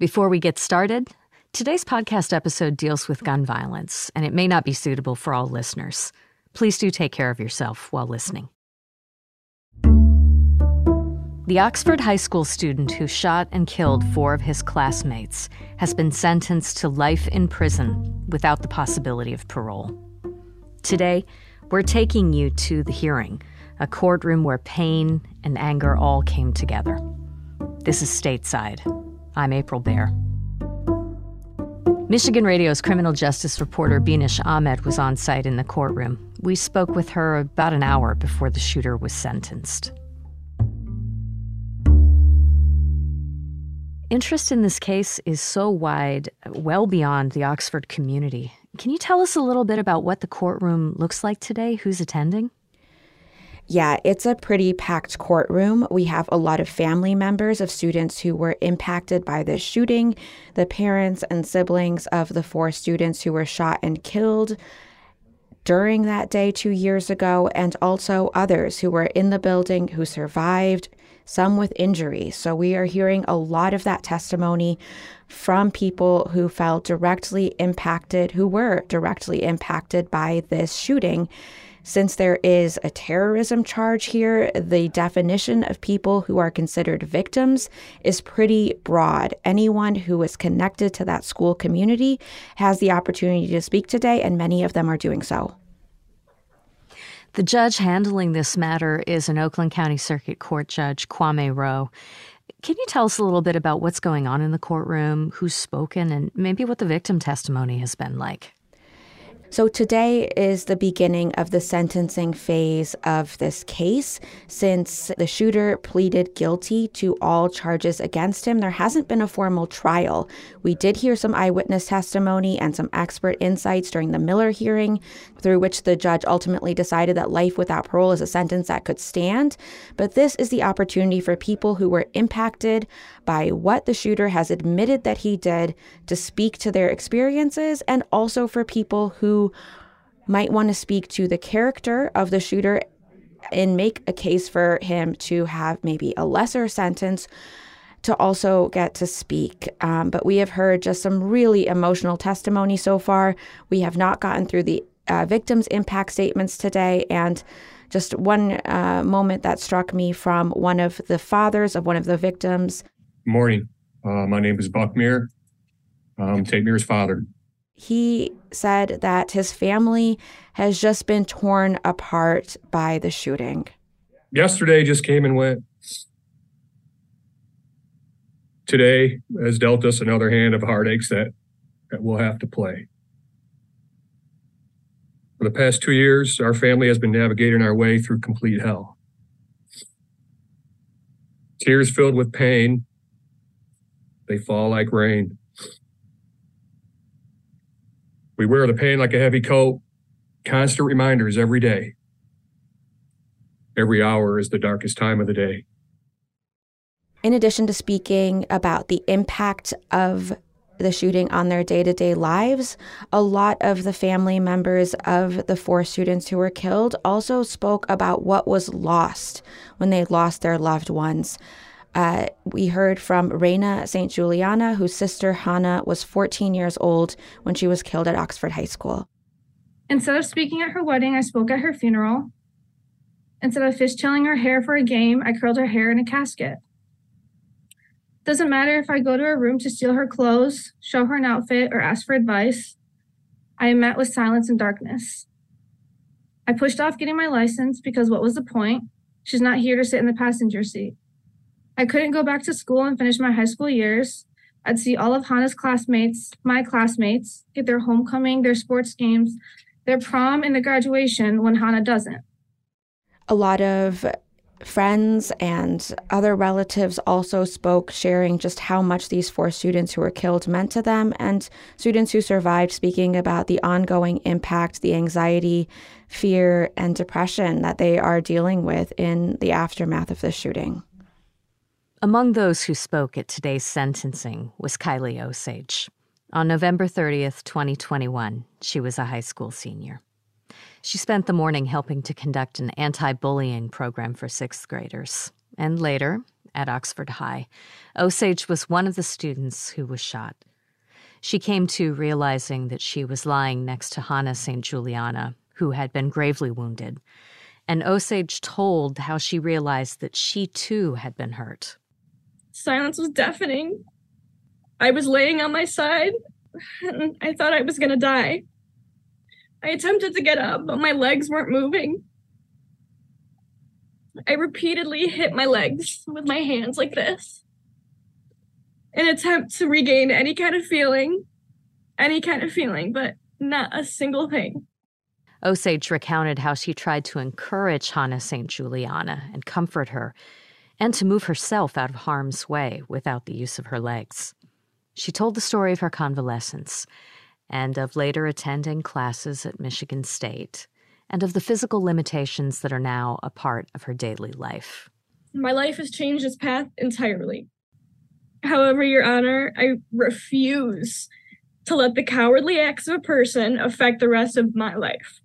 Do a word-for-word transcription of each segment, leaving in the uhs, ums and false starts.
Before we get started, today's podcast episode deals with gun violence, and it may not be suitable for all listeners. Please do take care of yourself while listening. The Oxford High School student who shot and killed four of his classmates has been sentenced to life in prison without the possibility of parole. Today, we're taking you to the hearing, a courtroom where pain and anger all came together. This is Stateside. I'm April Baer. Michigan Radio's criminal justice reporter Beenish Ahmed was on site in the courtroom. We spoke with her about an hour before the shooter was sentenced. Interest in this case is so wide, well beyond the Oxford community. Can you tell us a little bit about what the courtroom looks like today? Who's attending? Yeah, it's a pretty packed courtroom. We have a lot of family members of students who were impacted by the shooting, the parents and siblings of the four students who were shot and killed during that day two years ago, and also others who were in the building who survived, some with injuries. So we are hearing a lot of that testimony from people who felt directly impacted, who were directly impacted by this shooting. Since there is a terrorism charge here, the definition of people who are considered victims is pretty broad. Anyone who is connected to that school community has the opportunity to speak today, and many of them are doing so. The judge handling this matter is an Oakland County Circuit Court Judge, Kwame Rowe. Can you tell us a little bit about what's going on in the courtroom, who's spoken, and maybe what the victim testimony has been like? So today is the beginning of the sentencing phase of this case. Since the shooter pleaded guilty to all charges against him, there hasn't been a formal trial. We did hear some eyewitness testimony and some expert insights during the Miller hearing, through which the judge ultimately decided that life without parole is a sentence that could stand. But this is the opportunity for people who were impacted by what the shooter has admitted that he did to speak to their experiences, and also for people who might want to speak to the character of the shooter and make a case for him to have maybe a lesser sentence to also get to speak. Um, but we have heard just some really emotional testimony so far. We have not gotten through the uh, victims' impact statements today, and just one uh, moment that struck me from one of the fathers of one of the victims. Morning. Uh, my name is Buck Myre. I'm Tate Myre's father. He said that his family has just been torn apart by the shooting. Yesterday just came and went. Today has dealt us another hand of heartaches that, that we'll have to play. For the past two years, our family has been navigating our way through complete hell. Tears filled with pain. They fall like rain. We wear the pain like a heavy coat, constant reminders every day. Every hour is the darkest time of the day. In addition to speaking about the impact of the shooting on their day-to-day lives, a lot of the family members of the four students who were killed also spoke about what was lost when they lost their loved ones. Uh, we heard from Hannah Saint Juliana, whose sister Hannah was fourteen years old when she was killed at Oxford High School. Instead of speaking at her wedding, I spoke at her funeral. Instead of fishtailing her hair for a game, I curled her hair in a casket. Doesn't matter if I go to her room to steal her clothes, show her an outfit, or ask for advice. I am met with silence and darkness. I pushed off getting my license because what was the point? She's not here to sit in the passenger seat. I couldn't go back to school and finish my high school years. I'd see all of Hannah's classmates, my classmates, get their homecoming, their sports games, their prom, and the graduation when Hannah doesn't. A lot of friends and other relatives also spoke, sharing just how much these four students who were killed meant to them, and students who survived speaking about the ongoing impact, the anxiety, fear, and depression that they are dealing with in the aftermath of the shooting. Among those who spoke at today's sentencing was Kylie Osage. On November thirtieth, twenty twenty-one, she was a high school senior. She spent the morning helping to conduct an anti-bullying program for sixth graders. And later, at Oxford High. Osage was one of the students who was shot. She came to realizing that she was lying next to Hannah Saint Juliana, who had been gravely wounded. And Osage told how she realized that she too had been hurt. Silence was deafening. I was laying on my side, and I thought I was going to die. I attempted to get up, but my legs weren't moving. I repeatedly hit my legs with my hands like this in an attempt to regain any kind of feeling, any kind of feeling, but not a single thing. Osage recounted how she tried to encourage Hannah Saint Juliana and comfort her, and to move herself out of harm's way without the use of her legs. She told the story of her convalescence, and of later attending classes at Michigan State, and of the physical limitations that are now a part of her daily life. My life has changed its path entirely. However, Your Honor, I refuse to let the cowardly acts of a person affect the rest of my life.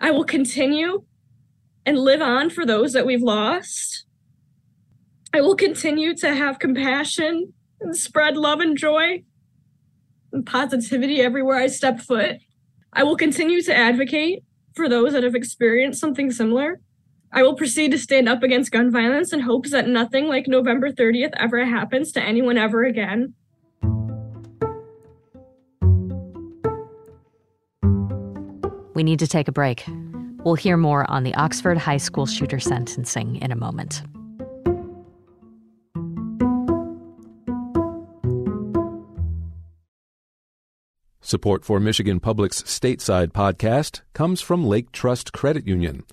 I will continue and live on for those that we've lost. I will continue to have compassion and spread love and joy and positivity everywhere I step foot. I will continue to advocate for those that have experienced something similar. I will proceed to stand up against gun violence in hopes that nothing like November thirtieth ever happens to anyone ever again. We need to take a break. We'll hear more on the Oxford High School shooter sentencing in a moment. Support for Michigan Public's Stateside podcast comes from Lake Trust Credit Union,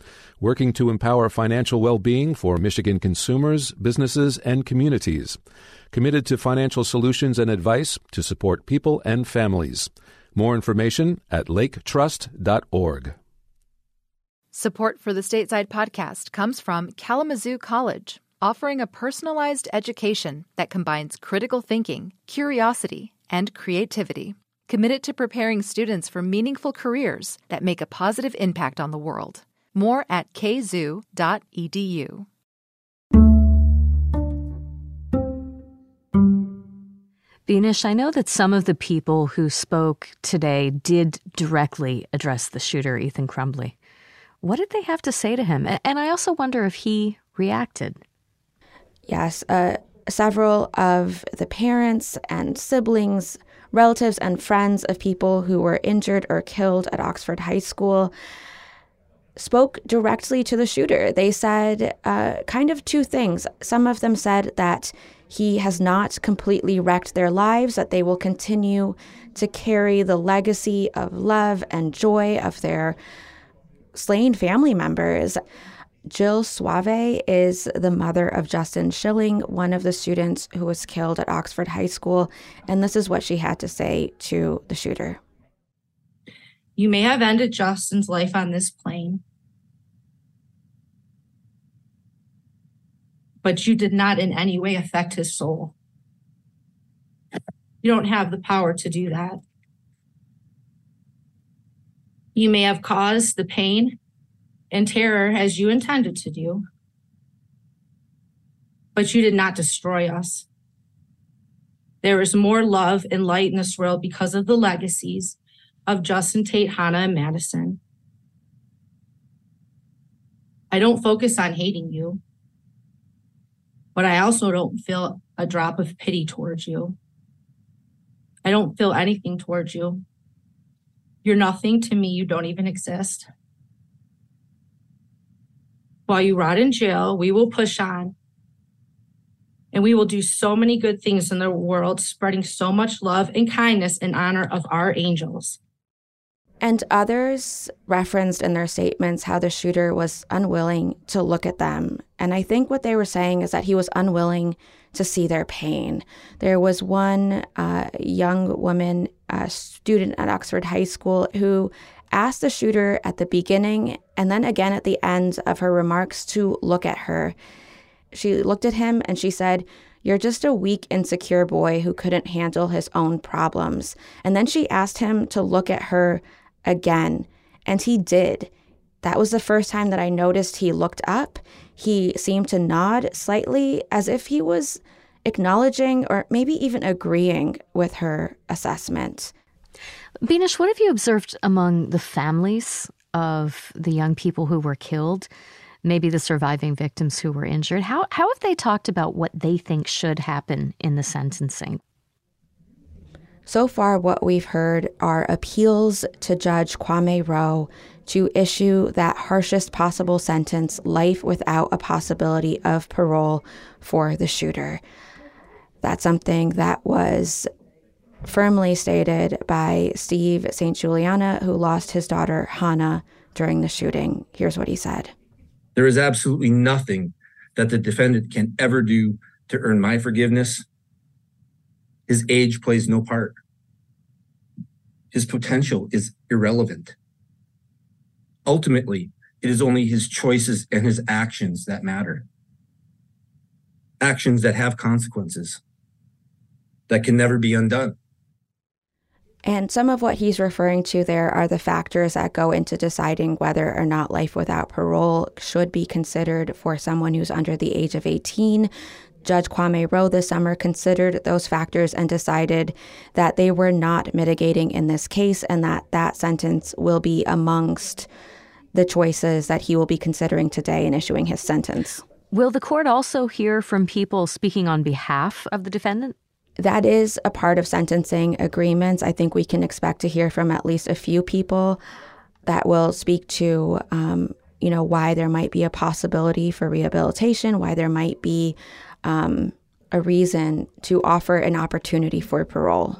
working to empower financial well-being for Michigan consumers, businesses, and communities. Committed to financial solutions and advice to support people and families. More information at lake trust dot org. Support for the Stateside podcast comes from Kalamazoo College, offering a personalized education that combines critical thinking, curiosity, and creativity. Committed to preparing students for meaningful careers that make a positive impact on the world. More at k zoo dot e d u. Beenish, I know that some of the people who spoke today did directly address the shooter, Ethan Crumbley. What did they have to say to him? And I also wonder if he reacted. Yes, uh, several of the parents and siblings, relatives and friends of people who were injured or killed at Oxford High School spoke directly to the shooter. They said uh, kind of two things. Some of them said that he has not completely wrecked their lives, that they will continue to carry the legacy of love and joy of their slain family members. Jill Suave is the mother of Justin Schilling, one of the students who was killed at Oxford High School, and this is what she had to say to the shooter. You may have ended Justin's life on this plane, but you did not in any way affect his soul. You don't have the power to do that. You may have caused the pain and terror as you intended to do, but you did not destroy us. There is more love and light in this world because of the legacies of Justin, Tate, Hannah, and Madison. I don't focus on hating you, but I also don't feel a drop of pity towards you. I don't feel anything towards you. You're nothing to me. You don't even exist. While you rot in jail, we will push on. And we will do so many good things in the world, spreading so much love and kindness in honor of our angels. And others referenced in their statements how the shooter was unwilling to look at them. And I think what they were saying is that he was unwilling to see their pain. There was one uh, young woman, a student at Oxford High School, who asked the shooter at the beginning and then again at the end of her remarks to look at her. She looked at him and she said, "You're just a weak, insecure boy who couldn't handle his own problems." And then she asked him to look at her again, and he did. That was the first time that I noticed he looked up. He seemed to nod slightly as if he was acknowledging or maybe even agreeing with her assessment. Beenish, what have you observed among the families of the young people who were killed, maybe the surviving victims who were injured? How, how have they talked about what they think should happen in the sentencing? So far, what we've heard are appeals to Judge Kwame Rowe to issue that harshest possible sentence, life without a possibility of parole for the shooter. That's something that was firmly stated by Steve Saint Juliana, who lost his daughter, Hannah, during the shooting. Here's what he said. There is absolutely nothing that the defendant can ever do to earn my forgiveness. His age plays no part. His potential is irrelevant. Ultimately, it is only his choices and his actions that matter. Actions that have consequences that can never be undone. And some of what he's referring to there are the factors that go into deciding whether or not life without parole should be considered for someone who's under the age of eighteen. Judge Kwame Rowe this summer considered those factors and decided that they were not mitigating in this case and that that sentence will be amongst the choices that he will be considering today in issuing his sentence. Will the court also hear from people speaking on behalf of the defendant? That is a part of sentencing agreements. I think we can expect to hear from at least a few people that will speak to um, you know, why there might be a possibility for rehabilitation, why there might be Um, a reason to offer an opportunity for parole.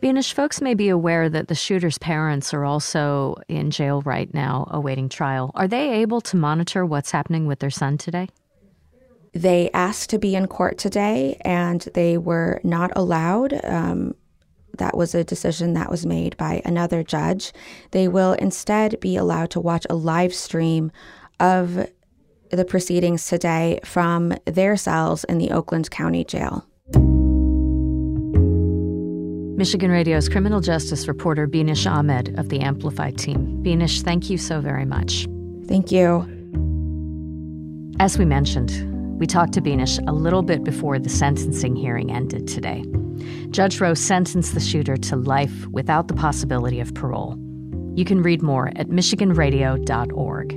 Beenish, folks may be aware that the shooter's parents are also in jail right now awaiting trial. Are they able to monitor what's happening with their son today? They asked to be in court today, and they were not allowed. Um, that was a decision that was made by another judge. They will instead be allowed to watch a live stream of the proceedings today from their cells in the Oakland County Jail. Michigan Radio's criminal justice reporter Beenish Ahmed of the Amplify team. Beenish, thank you so very much. Thank you. As we mentioned, we talked to Beenish a little bit before the sentencing hearing ended today. Judge Rowe sentenced the shooter to life without the possibility of parole. You can read more at michigan radio dot org.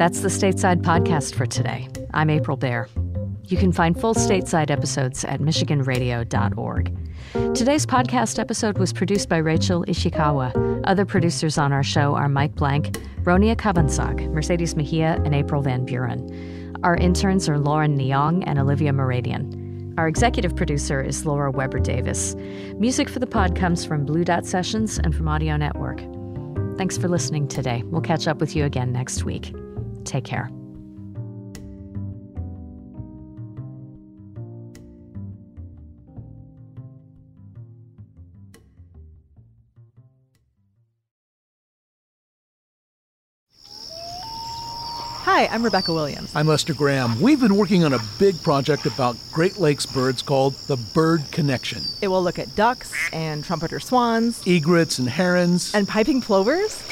That's the Stateside podcast for today. I'm April Baer. You can find full Stateside episodes at michigan radio dot org. Today's podcast episode was produced by Rachel Ishikawa. Other producers on our show are Mike Blank, Ronia Kavansak, Mercedes Mejia, and April Van Buren. Our interns are Lauren Neong and Olivia Moradian. Our executive producer is Laura Weber-Davis. Music for the pod comes from Blue Dot Sessions and from Audio Network. Thanks for listening today. We'll catch up with you again next week. Take care. Hi, I'm Rebecca Williams. I'm Lester Graham. We've been working on a big project about Great Lakes birds called the Bird Connection. It will look at ducks and trumpeter swans, egrets and herons, and piping plovers.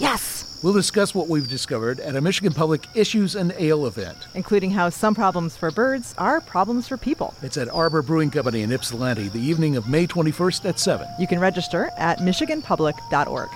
Yes! We'll discuss what we've discovered at a Michigan Public Issues and Ale event, including how some problems for birds are problems for people. It's at Arbor Brewing Company in Ypsilanti the evening of May twenty-first at seven. You can register at michigan public dot org.